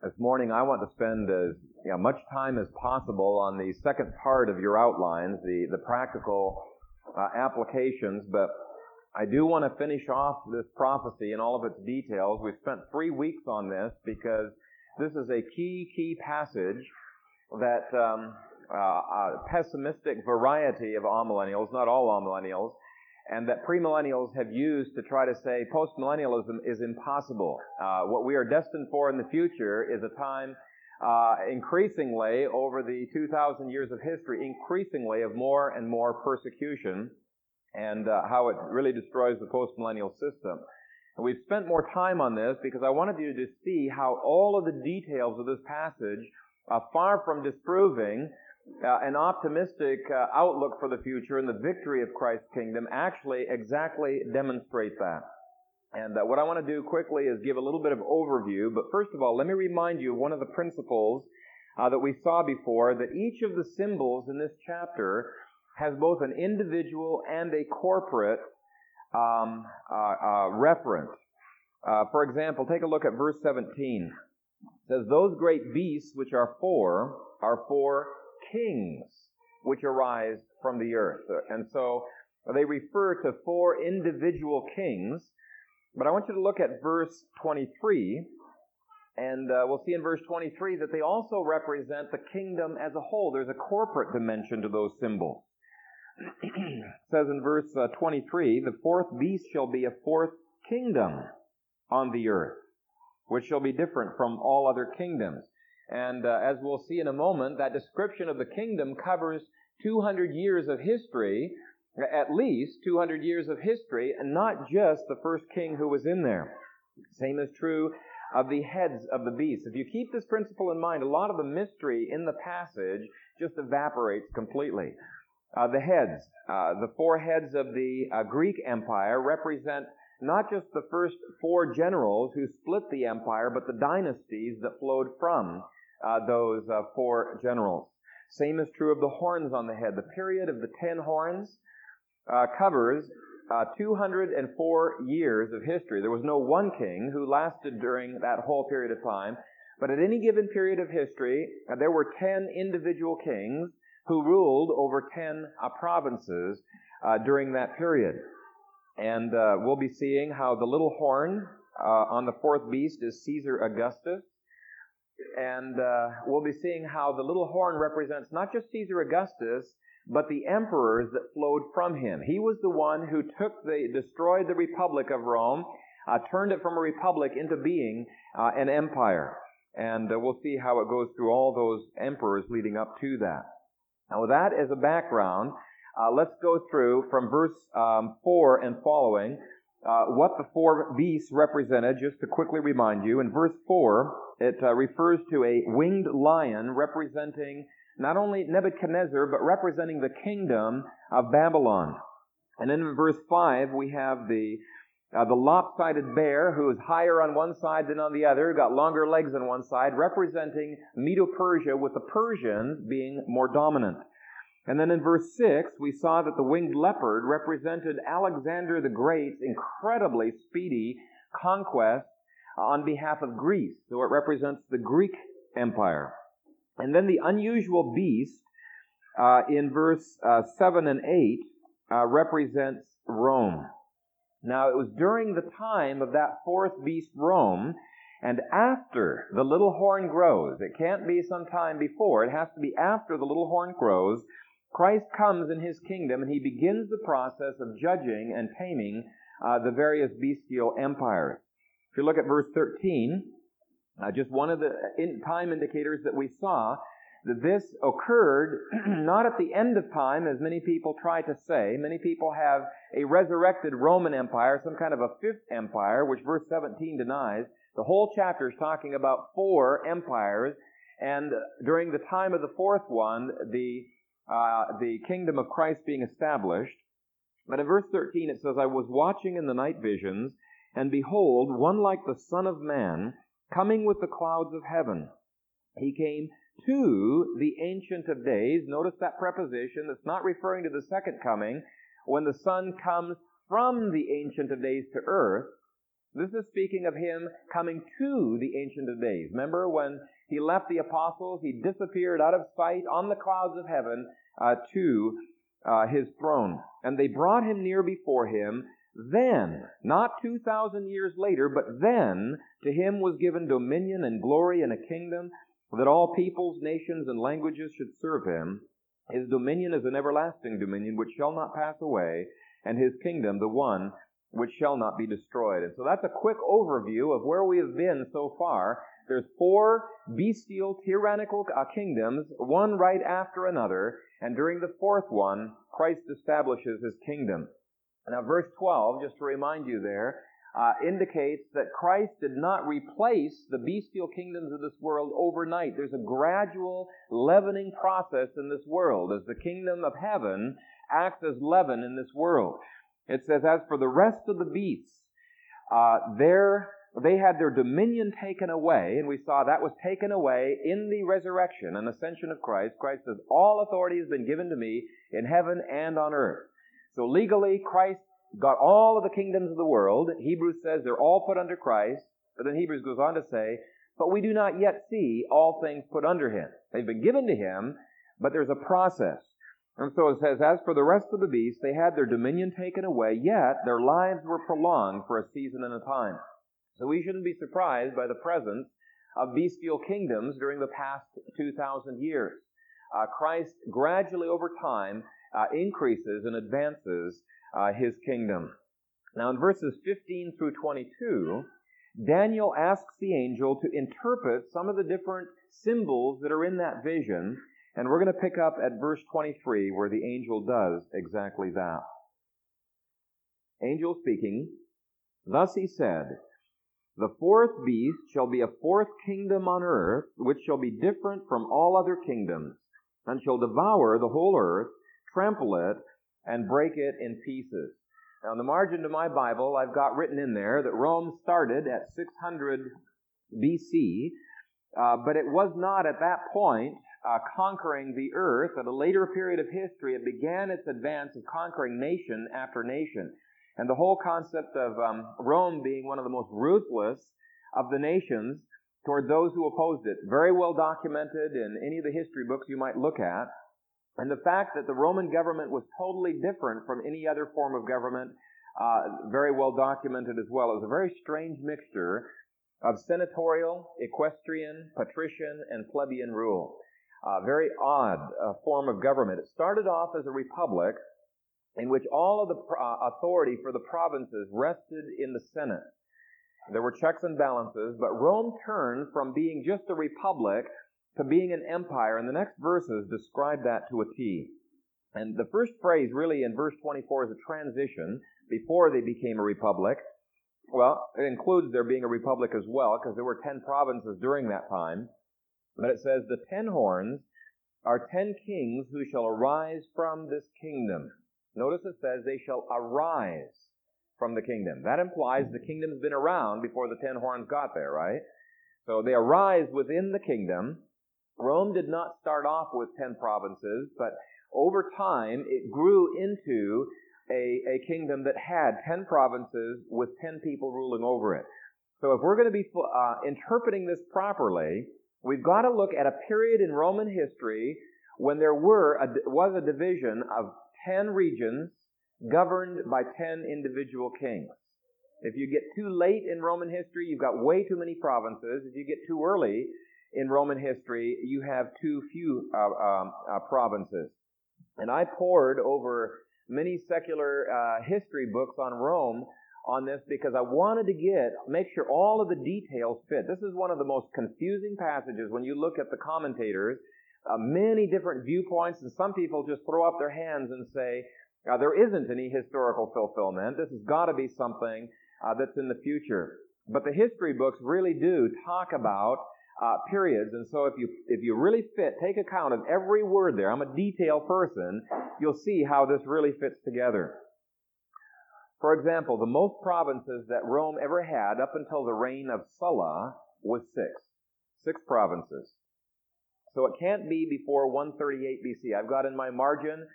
This morning I want to spend as much time as possible on the second part of your outlines, the practical applications, but I do want to finish off this prophecy in all of its details. We've spent 3 weeks on this because this is a key passage that a pessimistic variety of amillennials, not all amillennials, and that premillennials have used to try to say postmillennialism is impossible. What we are destined for in the future is a time increasingly over the 2,000 years of history, increasingly of more and more persecution and how it really destroys the postmillennial system. And we've spent more time on this because I wanted you to see how all of the details of this passage are far from disproving an optimistic outlook for the future and the victory of Christ's kingdom actually exactly demonstrate that. And what I want to do quickly is give a little bit of overview, but first of all, let me remind you of one of the principles that we saw before, that each of the symbols in this chapter has both an individual and a corporate reference. For example, take a look at verse 17. It says, "Those great beasts which are four kings which arise from the earth." And so they refer to four individual kings. But I want you to look at verse 23, and we'll see in verse 23 that they also represent the kingdom as a whole. There's a corporate dimension to those symbols. It says in verse 23, "The fourth beast shall be a fourth kingdom on the earth, which shall be different from all other kingdoms." And as we'll see in a moment, that description of the kingdom covers 200 years of history, at least 200 years of history, and not just the first king who was in there. Same is true of the heads of the beasts. If you keep this principle in mind, a lot of the mystery in the passage just evaporates completely. The heads, the four heads of the Greek Empire represent not just the first four generals who split the empire, but the dynasties that flowed from those four generals. Same is true of the horns on the head. The period of the 10 horns covers 204 years of history. There was no one king who lasted during that whole period of time, but at any given period of history, there were 10 individual kings who ruled over 10 provinces during that period. And we'll be seeing how the little horn on the fourth beast is Caesar Augustus. And we'll be seeing how the little horn represents not just Caesar Augustus, but the emperors that flowed from him. He was the one who destroyed the Republic of Rome, turned it from a republic into being an empire. And we'll see how it goes through all those emperors leading up to that. Now, with that as a background, let's go through from verse 4 and following what the four beasts represented, just to quickly remind you. In verse 4, it refers to a winged lion representing not only Nebuchadnezzar, but representing the kingdom of Babylon. And then in verse 5, we have the lopsided bear, who is higher on one side than on the other, got longer legs on one side, representing Medo-Persia, with the Persians being more dominant. And then in verse 6, we saw that the winged leopard represented Alexander the Great's incredibly speedy conquest on behalf of Greece. So it represents the Greek Empire. And then the unusual beast in verse 7 and 8 represents Rome. Now, it was during the time of that fourth beast, Rome, and after the little horn grows. It can't be some time before. It has to be after the little horn grows. Christ comes in his kingdom, and he begins the process of judging and taming the various bestial empires. If you look at verse 13, just one of the time indicators that we saw, that this occurred not at the end of time, as many people try to say. Many people have a resurrected Roman Empire, some kind of a fifth empire, which verse 17 denies. The whole chapter is talking about four empires, and during the time of the fourth one, the kingdom of Christ being established. But in verse 13 it says, "I was watching in the night visions, and behold, one like the Son of Man, coming with the clouds of heaven. He came to the Ancient of Days." Notice that preposition that's not referring to the second coming, when the Son comes from the Ancient of Days to earth. This is speaking of him coming to the Ancient of Days. Remember when he left the apostles, he disappeared out of sight on the clouds of heaven to his throne. And they brought him near before him. Then, not 2,000 years later, but then to him was given dominion and glory and a kingdom that all peoples, nations, and languages should serve him. His dominion is an everlasting dominion which shall not pass away, and his kingdom the one which shall not be destroyed. And so that's a quick overview of where we have been so far. There's four bestial, tyrannical kingdoms, one right after another, and during the fourth one, Christ establishes his kingdom. Now, verse 12, just to remind you there, indicates that Christ did not replace the bestial kingdoms of this world overnight. There's a gradual leavening process in this world, as the kingdom of heaven acts as leaven in this world. It says, as for the rest of the beasts, they had their dominion taken away, and we saw that was taken away in the resurrection and ascension of Christ. Christ says, all authority has been given to me in heaven and on earth. So legally, Christ got all of the kingdoms of the world. Hebrews says they're all put under Christ. But then Hebrews goes on to say, but we do not yet see all things put under him. They've been given to him, but there's a process. And so it says, as for the rest of the beasts, they had their dominion taken away, yet their lives were prolonged for a season and a time. So we shouldn't be surprised by the presence of bestial kingdoms during the past 2,000 years. Christ gradually over time increases and advances his kingdom. Now in verses 15 through 22, Daniel asks the angel to interpret some of the different symbols that are in that vision, and we're going to pick up at verse 23 where the angel does exactly that. Angel speaking, thus he said, the fourth beast shall be a fourth kingdom on earth, which shall be different from all other kingdoms, and shall devour the whole earth, trample it, and break it in pieces. Now, on the margin to my Bible, I've got written in there that Rome started at 600 BC, but it was not at that point conquering the earth. At a later period of history, it began its advance of conquering nation after nation. And the whole concept of Rome being one of the most ruthless of the nations toward those who opposed it, very well documented in any of the history books you might look at. And the fact that the Roman government was totally different from any other form of government, very well documented as well. It was a very strange mixture of senatorial, equestrian, patrician, and plebeian rule. Very odd form of government. It started off as a republic in which all of the authority for the provinces rested in the Senate. There were checks and balances, but Rome turned from being just a republic to being an empire, and the next verses describe that to a T. And the first phrase really in verse 24 is a transition before they became a republic. Well, it includes there being a republic as well, because there were 10 provinces during that time. But it says, the 10 horns are 10 kings who shall arise from this kingdom. Notice it says they shall arise from the kingdom. That implies the kingdom's been around before the 10 horns got there, right? So they arise within the kingdom. Rome did not start off with 10 provinces, but over time it grew into a kingdom that had 10 provinces with 10 people ruling over it. So if we're going to be interpreting this properly, we've got to look at a period in Roman history when there was a division of 10 regions governed by 10 individual kings. If you get too late in Roman history, you've got way too many provinces. If you get too early in Roman history, you have too few provinces. And I pored over many secular history books on Rome on this because I wanted to make sure all of the details fit. This is one of the most confusing passages when you look at the commentators. Many different viewpoints, and some people just throw up their hands and say, there isn't any historical fulfillment. This has got to be something that's in the future. But the history books really do talk about periods, and so if you really take account of every word there, I'm a detail person, you'll see how this really fits together. For example, the most provinces that Rome ever had up until the reign of Sulla was six provinces. So it can't be before 138 BC. I've got in my margin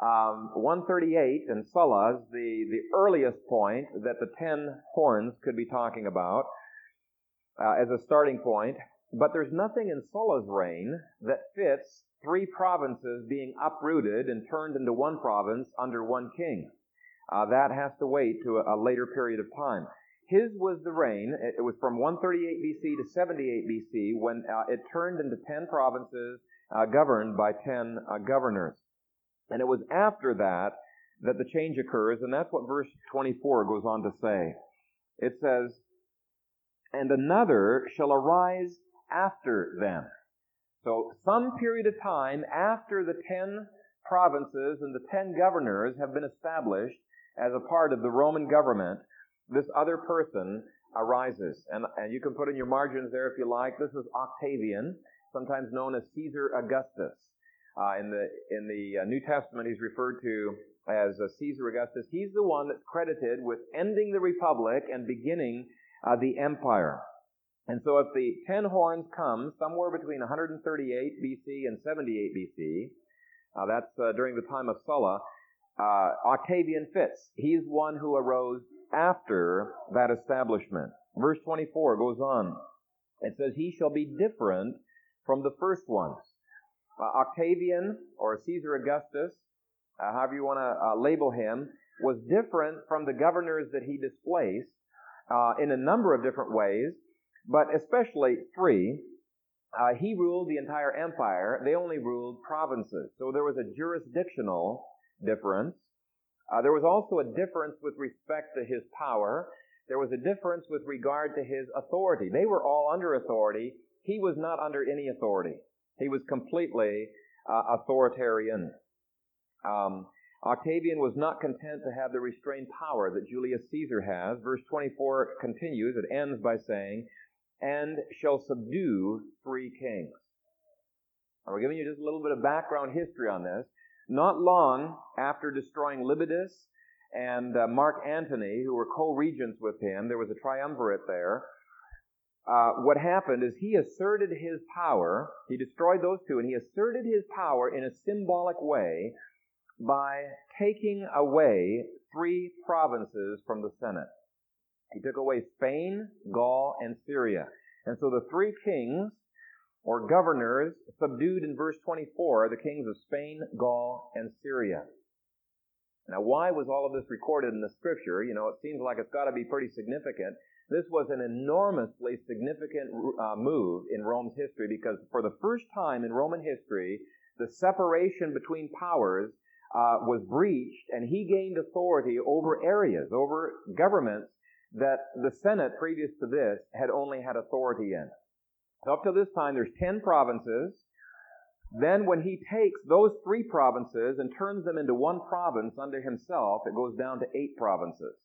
138 in Sulla is the earliest point that the 10 horns could be talking about as a starting point. But there's nothing in Sulla's reign that fits 3 provinces being uprooted and turned into 1 province under 1 king. That has to wait to a later period of time. His was the reign. It was from 138 BC to 78 BC when it turned into 10 provinces governed by 10 governors. And it was after that that the change occurs, and that's what verse 24 goes on to say. It says, "And another shall arise after them." So some period of time after the 10 provinces and the 10 governors have been established as a part of the Roman government, this other person arises. And you can put in your margins there if you like. This is Octavian, sometimes known as Caesar Augustus. In the New Testament, he's referred to as Caesar Augustus. He's the one that's credited with ending the Republic and beginning the empire. And so if the 10 horns come somewhere between 138 BC and 78 BC, that's during the time of Sulla, Octavian fits. He's one who arose after that establishment. Verse 24 goes on. It says, "He shall be different from the first ones." Octavian, or Caesar Augustus, however you want to label him, was different from the governors that he displaced in a number of different ways, but especially 3. He ruled the entire empire. They only ruled provinces. So there was a jurisdictional difference. There was also a difference with respect to his power. There was a difference with regard to his authority. They were all under authority. He was not under any authority. He was completely authoritarian. Octavian was not content to have the restrained power that Julius Caesar has. Verse 24 continues. It ends by saying, "And shall subdue 3 kings. And we're giving you just a little bit of background history on this. Not long after destroying Lepidus and Mark Antony, who were co-regents with him, there was a triumvirate there. What happened is he asserted his power. He destroyed those 2, and he asserted his power in a symbolic way by taking away 3 provinces from the Senate. He took away Spain, Gaul, and Syria. And so the 3 kings, or governors, subdued in verse 24, the kings of Spain, Gaul, and Syria. Now, why was all of this recorded in the Scripture? You know, it seems like it's got to be pretty significant. This was an enormously significant move in Rome's history, because for the first time in Roman history, the separation between powers was breached, and he gained authority over areas, over governments that the Senate, previous to this, had only had authority in. So up to this time, there's 10 provinces. Then when he takes those 3 provinces and turns them into 1 province under himself, it goes down to 8 provinces.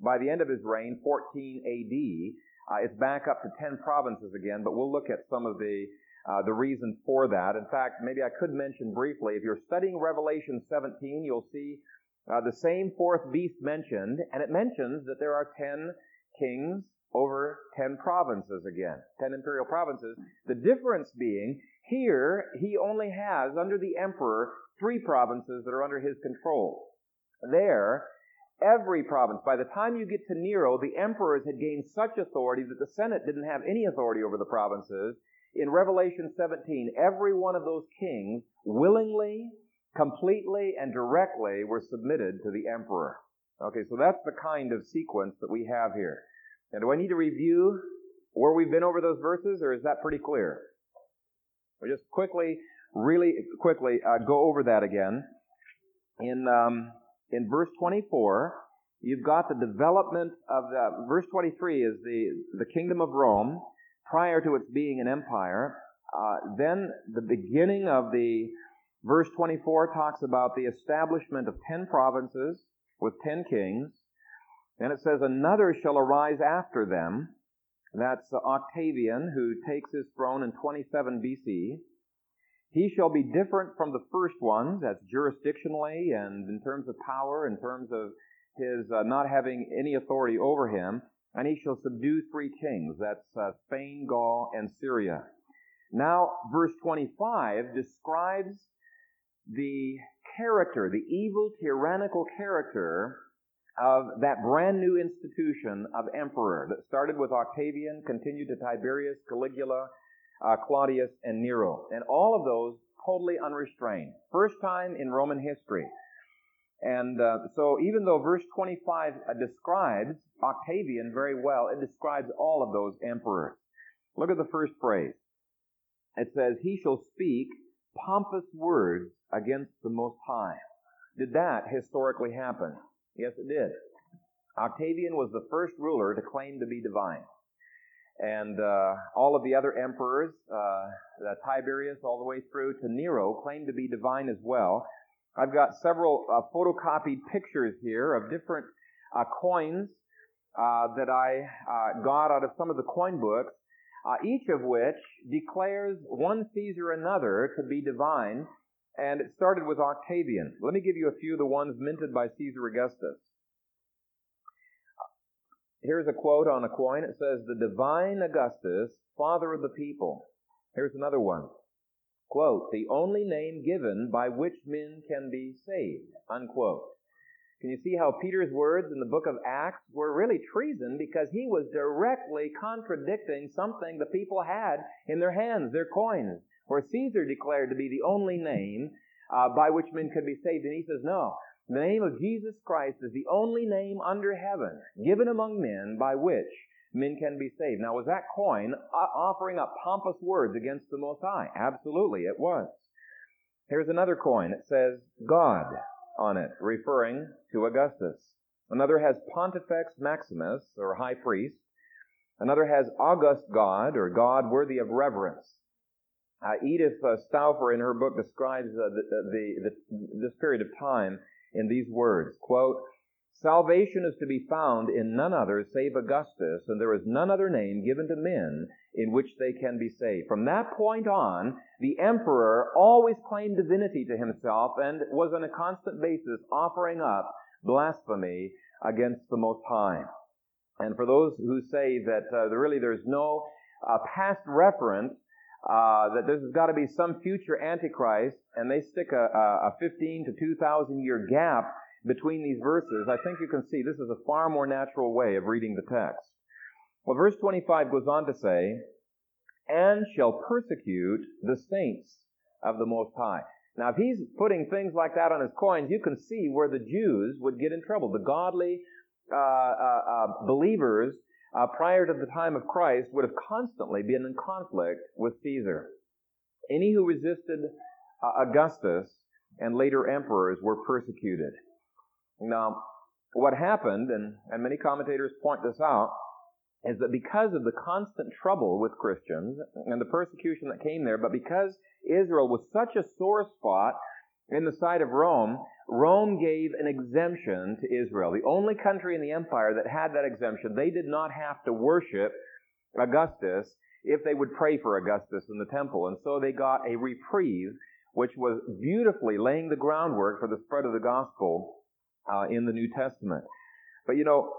By the end of his reign, 14 AD, it's back up to 10 provinces again, but we'll look at some of the reasons for that. In fact, maybe I could mention briefly, if you're studying Revelation 17, you'll see the same 4th beast mentioned, and it mentions that there are 10 kings over 10 provinces again, 10 imperial provinces. The difference being, here he only has, under the emperor, 3 provinces that are under his control. There, every province. By the time you get to Nero, the emperors had gained such authority that the Senate didn't have any authority over the provinces. In Revelation 17, every one of those kings willingly, completely, and directly were submitted to the emperor. Okay, so that's the kind of sequence that we have here. Now, do I need to review where we've been over those verses, or is that pretty clear? We'll just really quickly go over that again. In verse 24, you've got the development of the... Verse 23 is the kingdom of Rome prior to its being an empire. Then the beginning of the... Verse 24 talks about the establishment of 10 provinces with 10 kings. Then it says, "Another shall arise after them." That's Octavian, who takes his throne in 27 BC. "He shall be different from the first ones." That's jurisdictionally and in terms of power, in terms of his not having any authority over him. "And he shall subdue 3 kings. That's Spain, Gaul, and Syria. Now, verse 25 describes the character, the evil, tyrannical character of that brand new institution of emperor that started with Octavian, continued to Tiberius, Caligula, Claudius, and Nero. And all of those totally unrestrained. First time in Roman history. And so even though verse 25 describes Octavian very well, it describes all of those emperors. Look at the first phrase. It says, he shall speak pompous words against the Most High. Did that historically happen? Yes, it did. Octavian was the first ruler to claim to be divine. And all of the other emperors, Tiberius all the way through to Nero, claimed to be divine as well. I've got several photocopied pictures here of different coins that I got out of some of the coin books, each of which declares one Caesar another to be divine, and it started with Octavian. Let me give you a few of the ones minted by Caesar Augustus. Here's a quote on a coin. It says, the divine Augustus, father of the people. Here's another one. Quote, the only name given by which men can be saved, unquote. Can you see how Peter's words in the book of Acts were really treason because he was directly contradicting something the people had in their hands, their coins, where Caesar declared to be the only name by which men could be saved. And he says, no, the name of Jesus Christ is the only name under heaven given among men by which men can be saved. Now, was that coin offering up pompous words against the Most High? Absolutely, it was. Here's another coin. It says God on it, referring to Augustus. Another has Pontifex Maximus, or high priest. Another has August God, or God worthy of reverence. Edith Stauffer, in her book, describes this period of time in these words, quote, salvation is to be found in none other save Augustus, and there is none other name given to men in which they can be saved. From that point on, the emperor always claimed divinity to himself and was on a constant basis offering up blasphemy against the Most High. And for those who say that really there's no past reference, that there's got to be some future Antichrist, and they stick a 15 to 2,000 year gap between these verses, I think you can see this is a far more natural way of reading the text. Well, verse 25 goes on to say, and shall persecute the saints of the Most High. Now, if he's putting things like that on his coins, you can see where the Jews would get in trouble. The godly believers prior to the time of Christ would have constantly been in conflict with Caesar. Any who resisted Augustus and later emperors were persecuted. Now, what happened, and many commentators point this out, is that because of the constant trouble with Christians and the persecution that came there, but because Israel was such a sore spot in the sight of Rome, Rome gave an exemption to Israel. The only country in the empire that had that exemption, they did not have to worship Augustus if they would pray for Augustus in the temple. And so they got a reprieve, which was beautifully laying the groundwork for the spread of the gospel in the New Testament. But you know,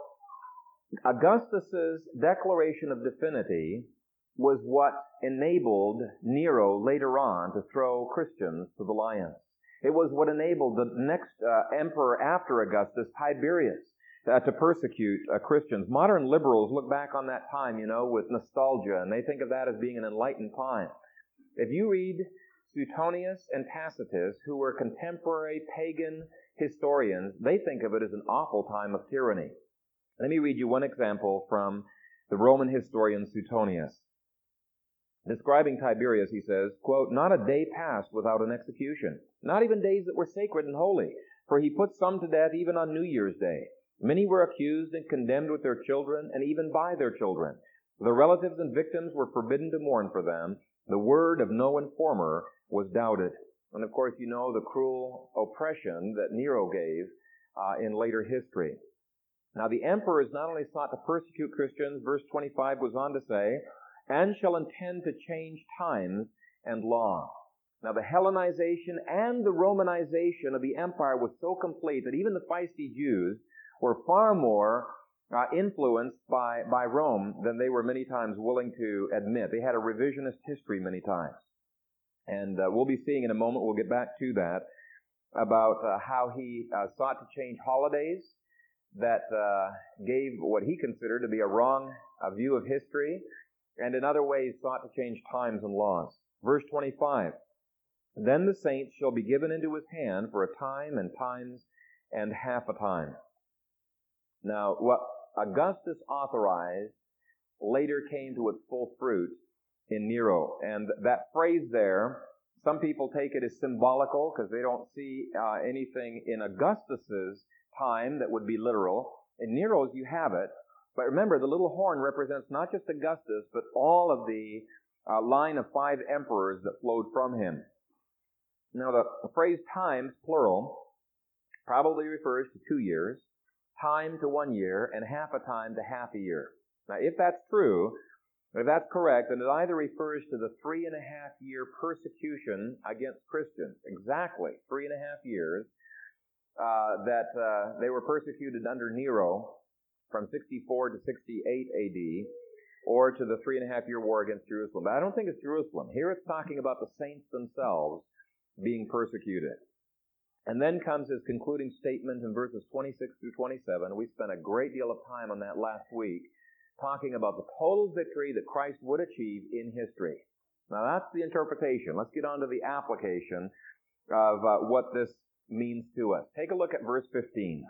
Augustus's declaration of divinity was what enabled Nero later on to throw Christians to the lions. It was what enabled the next emperor after Augustus, Tiberius, to persecute Christians. Modern liberals look back on that time, you know, with nostalgia, and they think of that as being an enlightened time. If you read Suetonius and Tacitus, who were contemporary pagan historians, they think of it as an awful time of tyranny. Let me read you one example from the Roman historian Suetonius. Describing Tiberius, he says, quote, not a day passed without an execution, not even days that were sacred and holy, for he put some to death even on New Year's Day. Many were accused and condemned with their children and even by their children. The relatives and victims were forbidden to mourn for them. The word of no informer was doubted. And of course, you know the cruel oppression that Nero gave in later history. Now, the emperors not only sought to persecute Christians, verse 25 goes on to say, and shall intend to change times and law. Now, the Hellenization and the Romanization of the empire was so complete that even the feisty Jews were far more influenced by Rome than they were many times willing to admit. They had a revisionist history many times. And we'll be seeing in a moment, we'll get back to that, about how he sought to change holidays that gave what he considered to be a wrong view of history, and in other ways sought to change times and laws. Verse 25, "Then the saints shall be given into his hand for a time and times and half a time." Now, what Augustus authorized later came to its full fruit in Nero. And that phrase there, some people take it as symbolical because they don't see anything in Augustus's time that would be literal. In Nero's, you have it. But remember, the little horn represents not just Augustus, but all of the line of 5 emperors that flowed from him. Now, the phrase times, plural, probably refers to 2 years, time to 1 year, and half a time to half a year. Now, if that's true, if that's correct, then it either refers to the 3.5-year persecution against Christians, exactly 3.5 years, that they were persecuted under Nero from 64 to 68 A.D., or to the 3.5-year war against Jerusalem. But I don't think it's Jerusalem. Here it's talking about the saints themselves being persecuted. And then comes his concluding statement in verses 26 through 27. We spent a great deal of time on that last week, talking about the total victory that Christ would achieve in history. Now that's the interpretation. Let's get on to the application of what this means to us. Take a look at verse 15.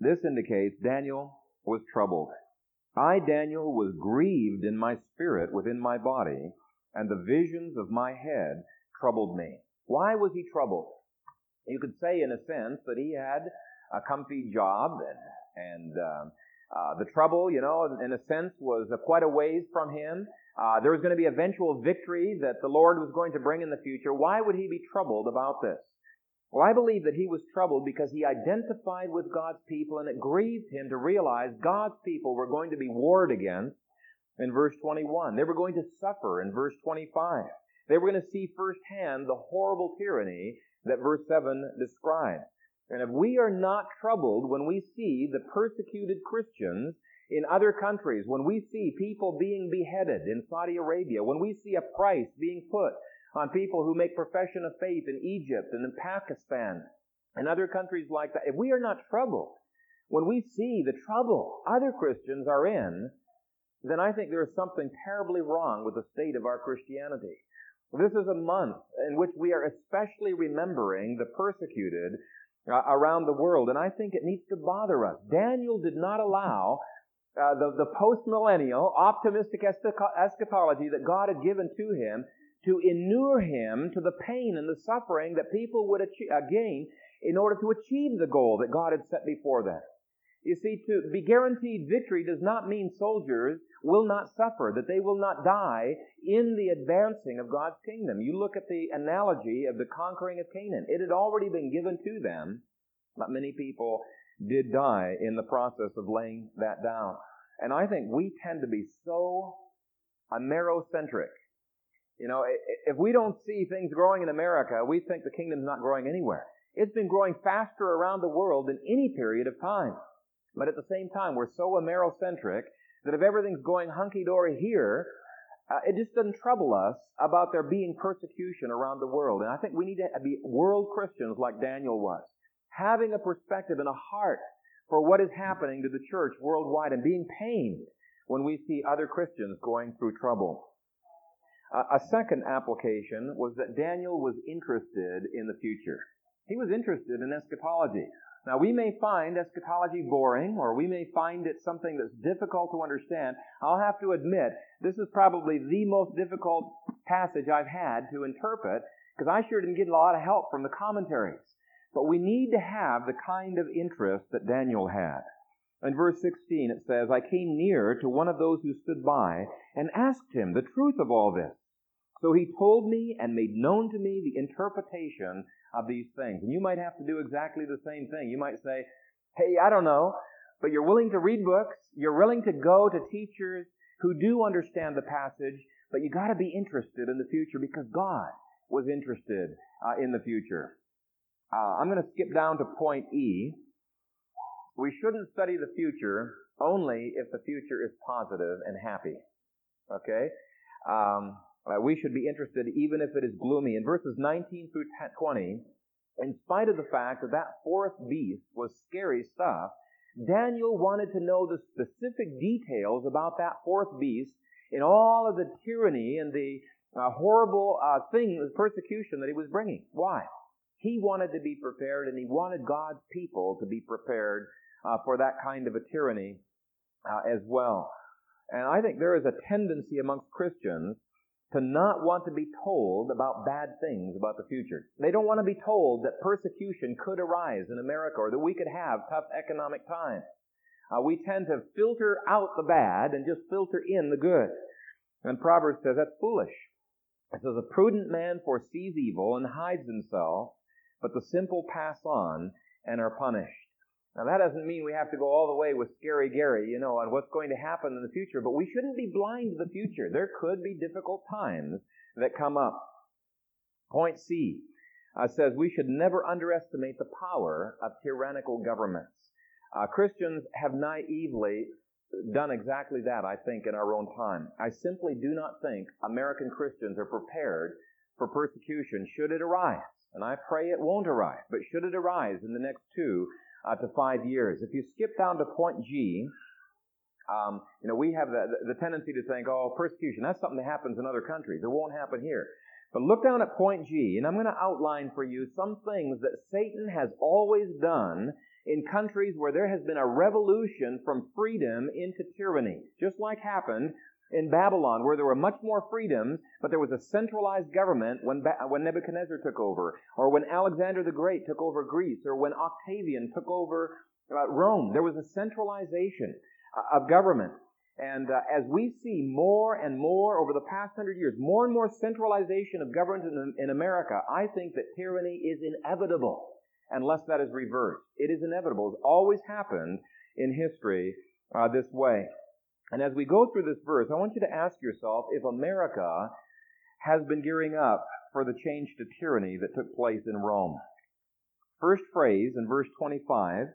"This indicates Daniel was troubled. I, Daniel, was grieved in my spirit within my body, and the visions of my head troubled me." Why was he troubled? You could say, in a sense, that he had a comfy job, and the trouble, you know, in a sense, was quite a ways from him. There was going to be eventual victory that the Lord was going to bring in the future. Why would he be troubled about this? Well, I believe that he was troubled because he identified with God's people, and it grieved him to realize God's people were going to be warred against in verse 21. They were going to suffer in verse 25. They were going to see firsthand the horrible tyranny that verse 7 describes. And if we are not troubled when we see the persecuted Christians in other countries, when we see people being beheaded in Saudi Arabia, when we see a price being put on people who make profession of faith in Egypt and in Pakistan and other countries like that, if we are not troubled when we see the trouble other Christians are in, then I think there is something terribly wrong with the state of our Christianity. This is a month in which we are especially remembering the persecuted around the world, and I think it needs to bother us. Daniel did not allow the post-millennial optimistic eschatology that God had given to him to inure him to the pain and the suffering that people would gain in order to achieve the goal that God had set before them. You see, to be guaranteed victory does not mean soldiers will not suffer, that they will not die in the advancing of God's kingdom. You look at the analogy of the conquering of Canaan. It had already been given to them, but many people did die in the process of laying that down. And I think we tend to be so Amerocentric. You know, if we don't see things growing in America, we think the kingdom's not growing anywhere. It's been growing faster around the world than any period of time. But at the same time, we're so Amerocentric that if everything's going hunky-dory here, it just doesn't trouble us about there being persecution around the world. And I think we need to be world Christians like Daniel was, having a perspective and a heart for what is happening to the church worldwide and being pained when we see other Christians going through trouble. A second application was that Daniel was interested in the future. He was interested in eschatology. Now, we may find eschatology boring, or we may find it something that's difficult to understand. I'll have to admit, this is probably the most difficult passage I've had to interpret, because I sure didn't get a lot of help from the commentaries. But we need to have the kind of interest that Daniel had. In verse 16, it says, "I came near to one of those who stood by and asked him the truth of all this. So he told me and made known to me the interpretation of these things." And you might have to do exactly the same thing. You might say, "Hey, I don't know," but you're willing to read books, you're willing to go to teachers who do understand the passage, but you got to be interested in the future because God was interested in the future. I'm going to skip down to point E. We shouldn't study the future only if the future is positive and happy. Okay? We should be interested even if it is gloomy. In verses 19 through 20, in spite of the fact that that fourth beast was scary stuff, Daniel wanted to know the specific details about that fourth beast and all of the tyranny and the horrible persecution that he was bringing. Why? He wanted to be prepared, and he wanted God's people to be prepared for that kind of a tyranny as well. And I think there is a tendency amongst Christians to not want to be told about bad things about the future. They don't want to be told that persecution could arise in America or that we could have tough economic times. We tend to filter out the bad and just filter in the good. And Proverbs says that's foolish. It says, a prudent man foresees evil and hides himself, but the simple pass on and are punished. Now, that doesn't mean we have to go all the way with Scary Gary, you know, on what's going to happen in the future, but we shouldn't be blind to the future. There could be difficult times that come up. Point C says we should never underestimate the power of tyrannical governments. Christians have naively done exactly that, I think, in our own time. I simply do not think American Christians are prepared for persecution should it arise. And I pray it won't arise, but should it arise in the next 2 to 5 years. If you skip down to point G, we have the tendency to think, persecution, that's something that happens in other countries. It won't happen here. But look down at point G, and I'm going to outline for you some things that Satan has always done in countries where there has been a revolution from freedom into tyranny, just like happened in Babylon, where there were much more freedoms, but there was a centralized government when Nebuchadnezzar took over, or when Alexander the Great took over Greece, or when Octavian took over Rome. There was a centralization of government. And as we see more and more over the past 100 years, more and more centralization of government in America, I think that tyranny is inevitable unless that is reversed. It is inevitable. It's always happened in history this way. And as we go through this verse, I want you to ask yourself if America has been gearing up for the change to tyranny that took place in Rome. First phrase in verse 25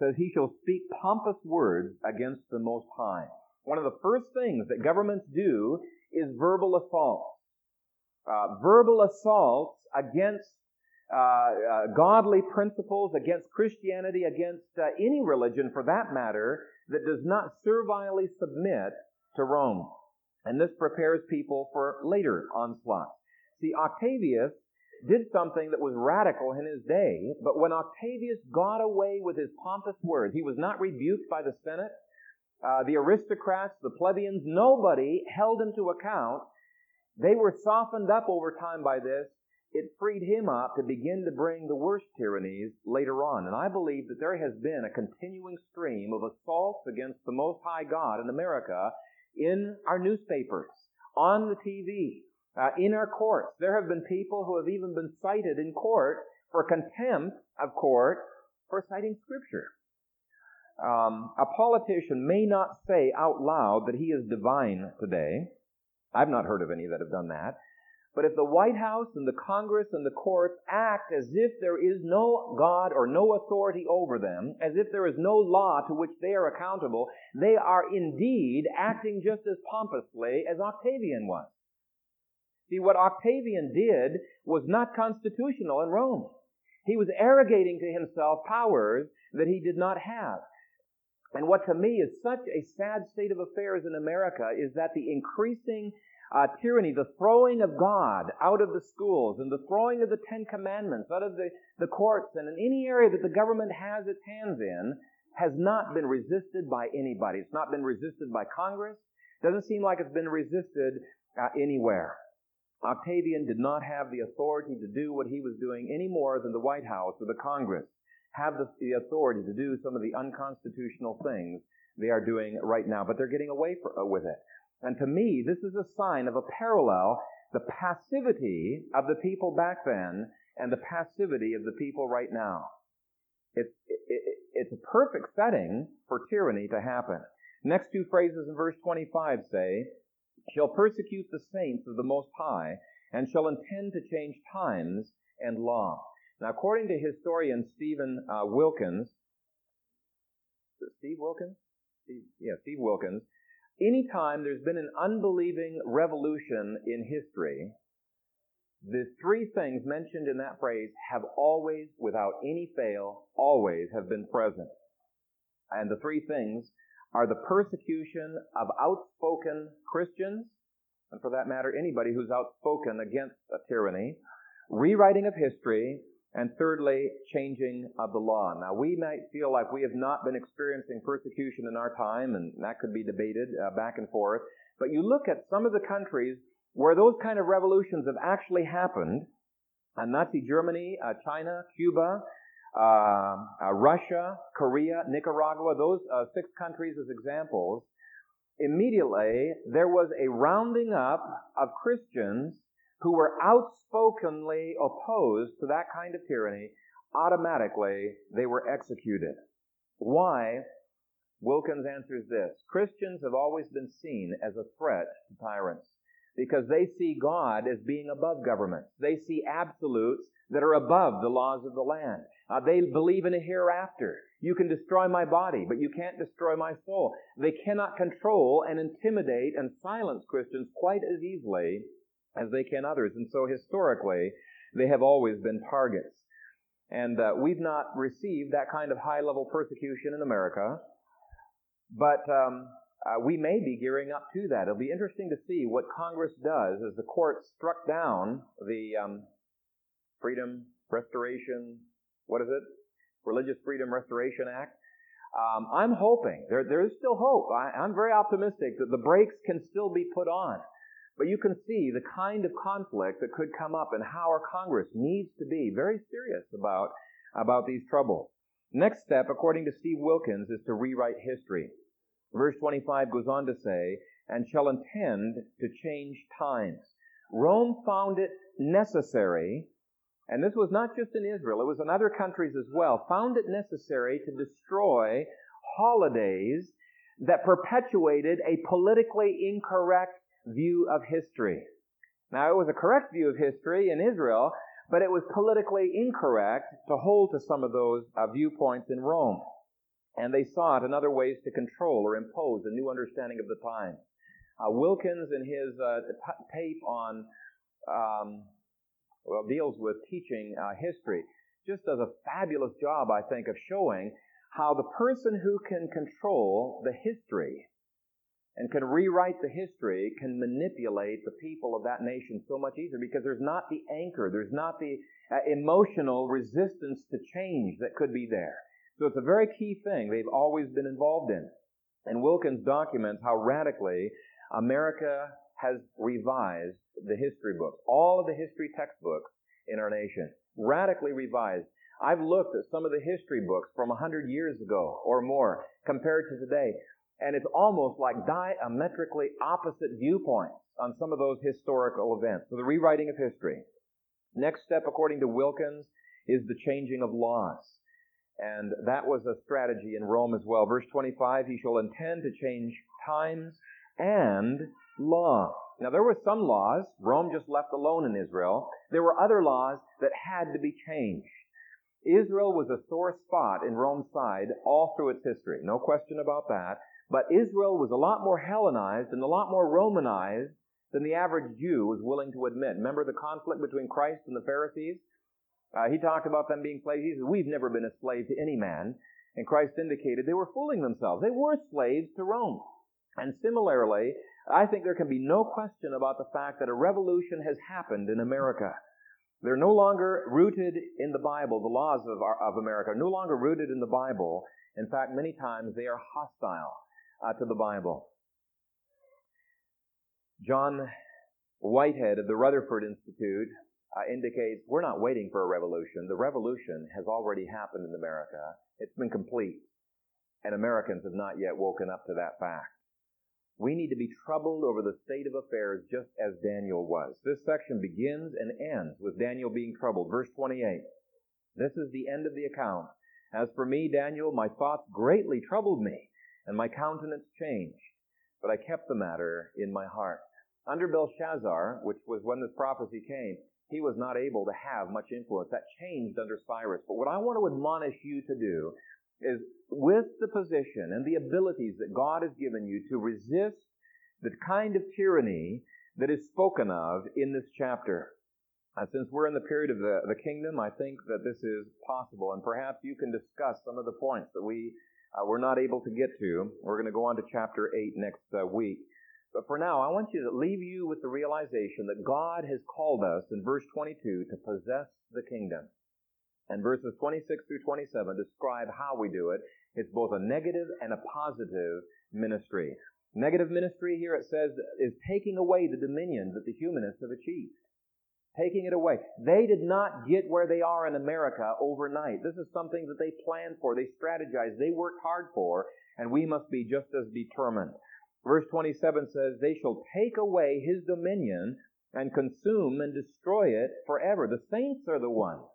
says, he shall speak pompous words against the Most High. One of the first things that governments do is verbal assault. Verbal assaults against godly principles, against Christianity, against any religion for that matter, that does not servilely submit to Rome. And this prepares people for later onslaught. See, Octavius did something that was radical in his day, but when Octavius got away with his pompous words, he was not rebuked by the Senate, the aristocrats, the plebeians, nobody held him to account. They were softened up over time by this. It freed him up to begin to bring the worst tyrannies later on. And I believe that there has been a continuing stream of assaults against the Most High God in America in our newspapers, on the TV, in our courts. There have been people who have even been cited in court for contempt of court for citing Scripture. A politician may not say out loud that he is divine today. I've not heard of any that have done that. But if the White House and the Congress and the courts act as if there is no God or no authority over them, as if there is no law to which they are accountable, they are indeed acting just as pompously as Octavian was. See, what Octavian did was not constitutional in Rome. He was arrogating to himself powers that he did not have. And what to me is such a sad state of affairs in America is that the increasing tyranny, the throwing of God out of the schools and the throwing of the Ten Commandments out of the courts and in any area that the government has its hands in has not been resisted by anybody. It's not been resisted by Congress. Doesn't seem like it's been resisted anywhere. Octavian did not have the authority to do what he was doing any more than the White House or the Congress have the authority to do some of the unconstitutional things they are doing right now, but they're getting away with it. And to me, this is a sign of a parallel, the passivity of the people back then and the passivity of the people right now. It's a perfect setting for tyranny to happen. Next two phrases in verse 25 say, shall persecute the saints of the Most High and shall intend to change times and law. Now, according to historian Stephen Wilkins, Anytime there's been an unbelieving revolution in history, the three things mentioned in that phrase have always, without any fail, always have been present. And the three things are the persecution of outspoken Christians, and for that matter, anybody who's outspoken against a tyranny, rewriting of history, and thirdly, changing of the law. Now, we might feel like we have not been experiencing persecution in our time, and that could be debated back and forth, but you look at some of the countries where those kind of revolutions have actually happened, Nazi Germany, China, Cuba, Russia, Korea, Nicaragua, those six countries as examples, immediately there was a rounding up of Christians who were outspokenly opposed to that kind of tyranny. Automatically, they were executed. Why? Wilkins answers this. Christians have always been seen as a threat to tyrants because they see God as being above governments. They see absolutes that are above the laws of the land. They believe in a hereafter. You can destroy my body, but you can't destroy my soul. They cannot control and intimidate and silence Christians quite as easily as they can others. And so historically, they have always been targets. And we've not received that kind of high-level persecution in America, but we may be gearing up to that. It'll be interesting to see what Congress does as the court struck down the Freedom Restoration, Religious Freedom Restoration Act. I'm hoping, there is still hope. I'm very optimistic that the brakes can still be put on. But you can see the kind of conflict that could come up and how our Congress needs to be very serious about these troubles. Next step, according to Steve Wilkins, is to rewrite history. Verse 25 goes on to say, and shall intend to change times. Rome found it necessary, and this was not just in Israel, it was in other countries as well, found it necessary to destroy holidays that perpetuated a politically incorrect view of history. Now, it was a correct view of history in Israel, but it was politically incorrect to hold to some of those viewpoints in Rome. And they sought other ways to control or impose a new understanding of the times. Wilkins, in his tape on deals with teaching history, just does a fabulous job, I think, of showing how the person who can control the history and can rewrite the history, can manipulate the people of that nation so much easier because there's not the anchor, there's not the emotional resistance to change that could be there. So it's a very key thing they've always been involved in. And Wilkins documents how radically America has revised the history books, all of the history textbooks in our nation, radically revised. I've looked at some of the history books from 100 years ago or more compared to today, and it's almost like diametrically opposite viewpoints on some of those historical events. So the rewriting of history. Next step, according to Wilkins, is the changing of laws. And that was a strategy in Rome as well. Verse 25, he shall intend to change times and law. Now, there were some laws Rome just left alone in Israel. There were other laws that had to be changed. Israel was a sore spot in Rome's side all through its history. No question about that. But Israel was a lot more Hellenized and a lot more Romanized than the average Jew was willing to admit. Remember the conflict between Christ and the Pharisees? He talked about them being slaves. He said, we've never been a slave to any man. And Christ indicated they were fooling themselves. They were slaves to Rome. And similarly, I think there can be no question about the fact that a revolution has happened in America. They're no longer rooted in the Bible. The laws of America are no longer rooted in the Bible. In fact, many times they are hostile to the Bible. John Whitehead of the Rutherford Institute indicates we're not waiting for a revolution. The revolution has already happened in America. It's been complete, and Americans have not yet woken up to that fact. We need to be troubled over the state of affairs just as Daniel was. This section begins and ends with Daniel being troubled. Verse 28, this is the end of the account. As for me, Daniel, my thoughts greatly troubled me, and my countenance changed, but I kept the matter in my heart. Under Belshazzar, which was when this prophecy came, he was not able to have much influence. That changed under Cyrus. But what I want to admonish you to do is, with the position and the abilities that God has given you, to resist the kind of tyranny that is spoken of in this chapter. Since we're in the period of the kingdom, I think that this is possible, and perhaps you can discuss some of the points that we were not able to get to. We're going to go on to chapter 8 next week. But for now, I want you to leave you with the realization that God has called us in verse 22 to possess the kingdom. And verses 26 through 27 describe how we do it. It's both a negative and a positive ministry. Negative ministry here, it says, is taking away the dominion that the humanists have achieved. Taking it away. They did not get where they are in America overnight. This is something that they planned for, they strategized, they worked hard for, and we must be just as determined. Verse 27 says, they shall take away his dominion and consume and destroy it forever. The saints are the ones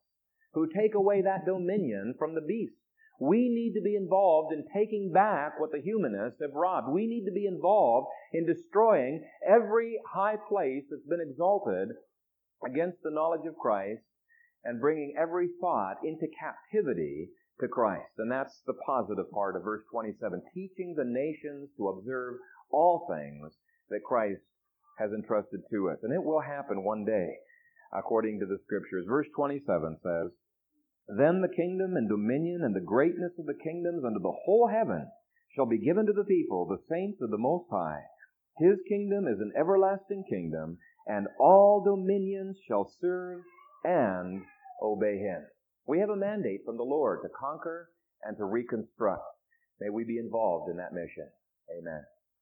who take away that dominion from the beast. We need to be involved in taking back what the humanists have robbed. We need to be involved in destroying every high place that's been exalted against the knowledge of Christ and bringing every thought into captivity to Christ. And that's the positive part of verse 27, teaching the nations to observe all things that Christ has entrusted to us. And it will happen one day, according to the Scriptures. Verse 27 says, then the kingdom and dominion and the greatness of the kingdoms under the whole heaven shall be given to the people, the saints of the Most High. His kingdom is an everlasting kingdom, and all dominions shall serve and obey him. We have a mandate from the Lord to conquer and to reconstruct. May we be involved in that mission. Amen.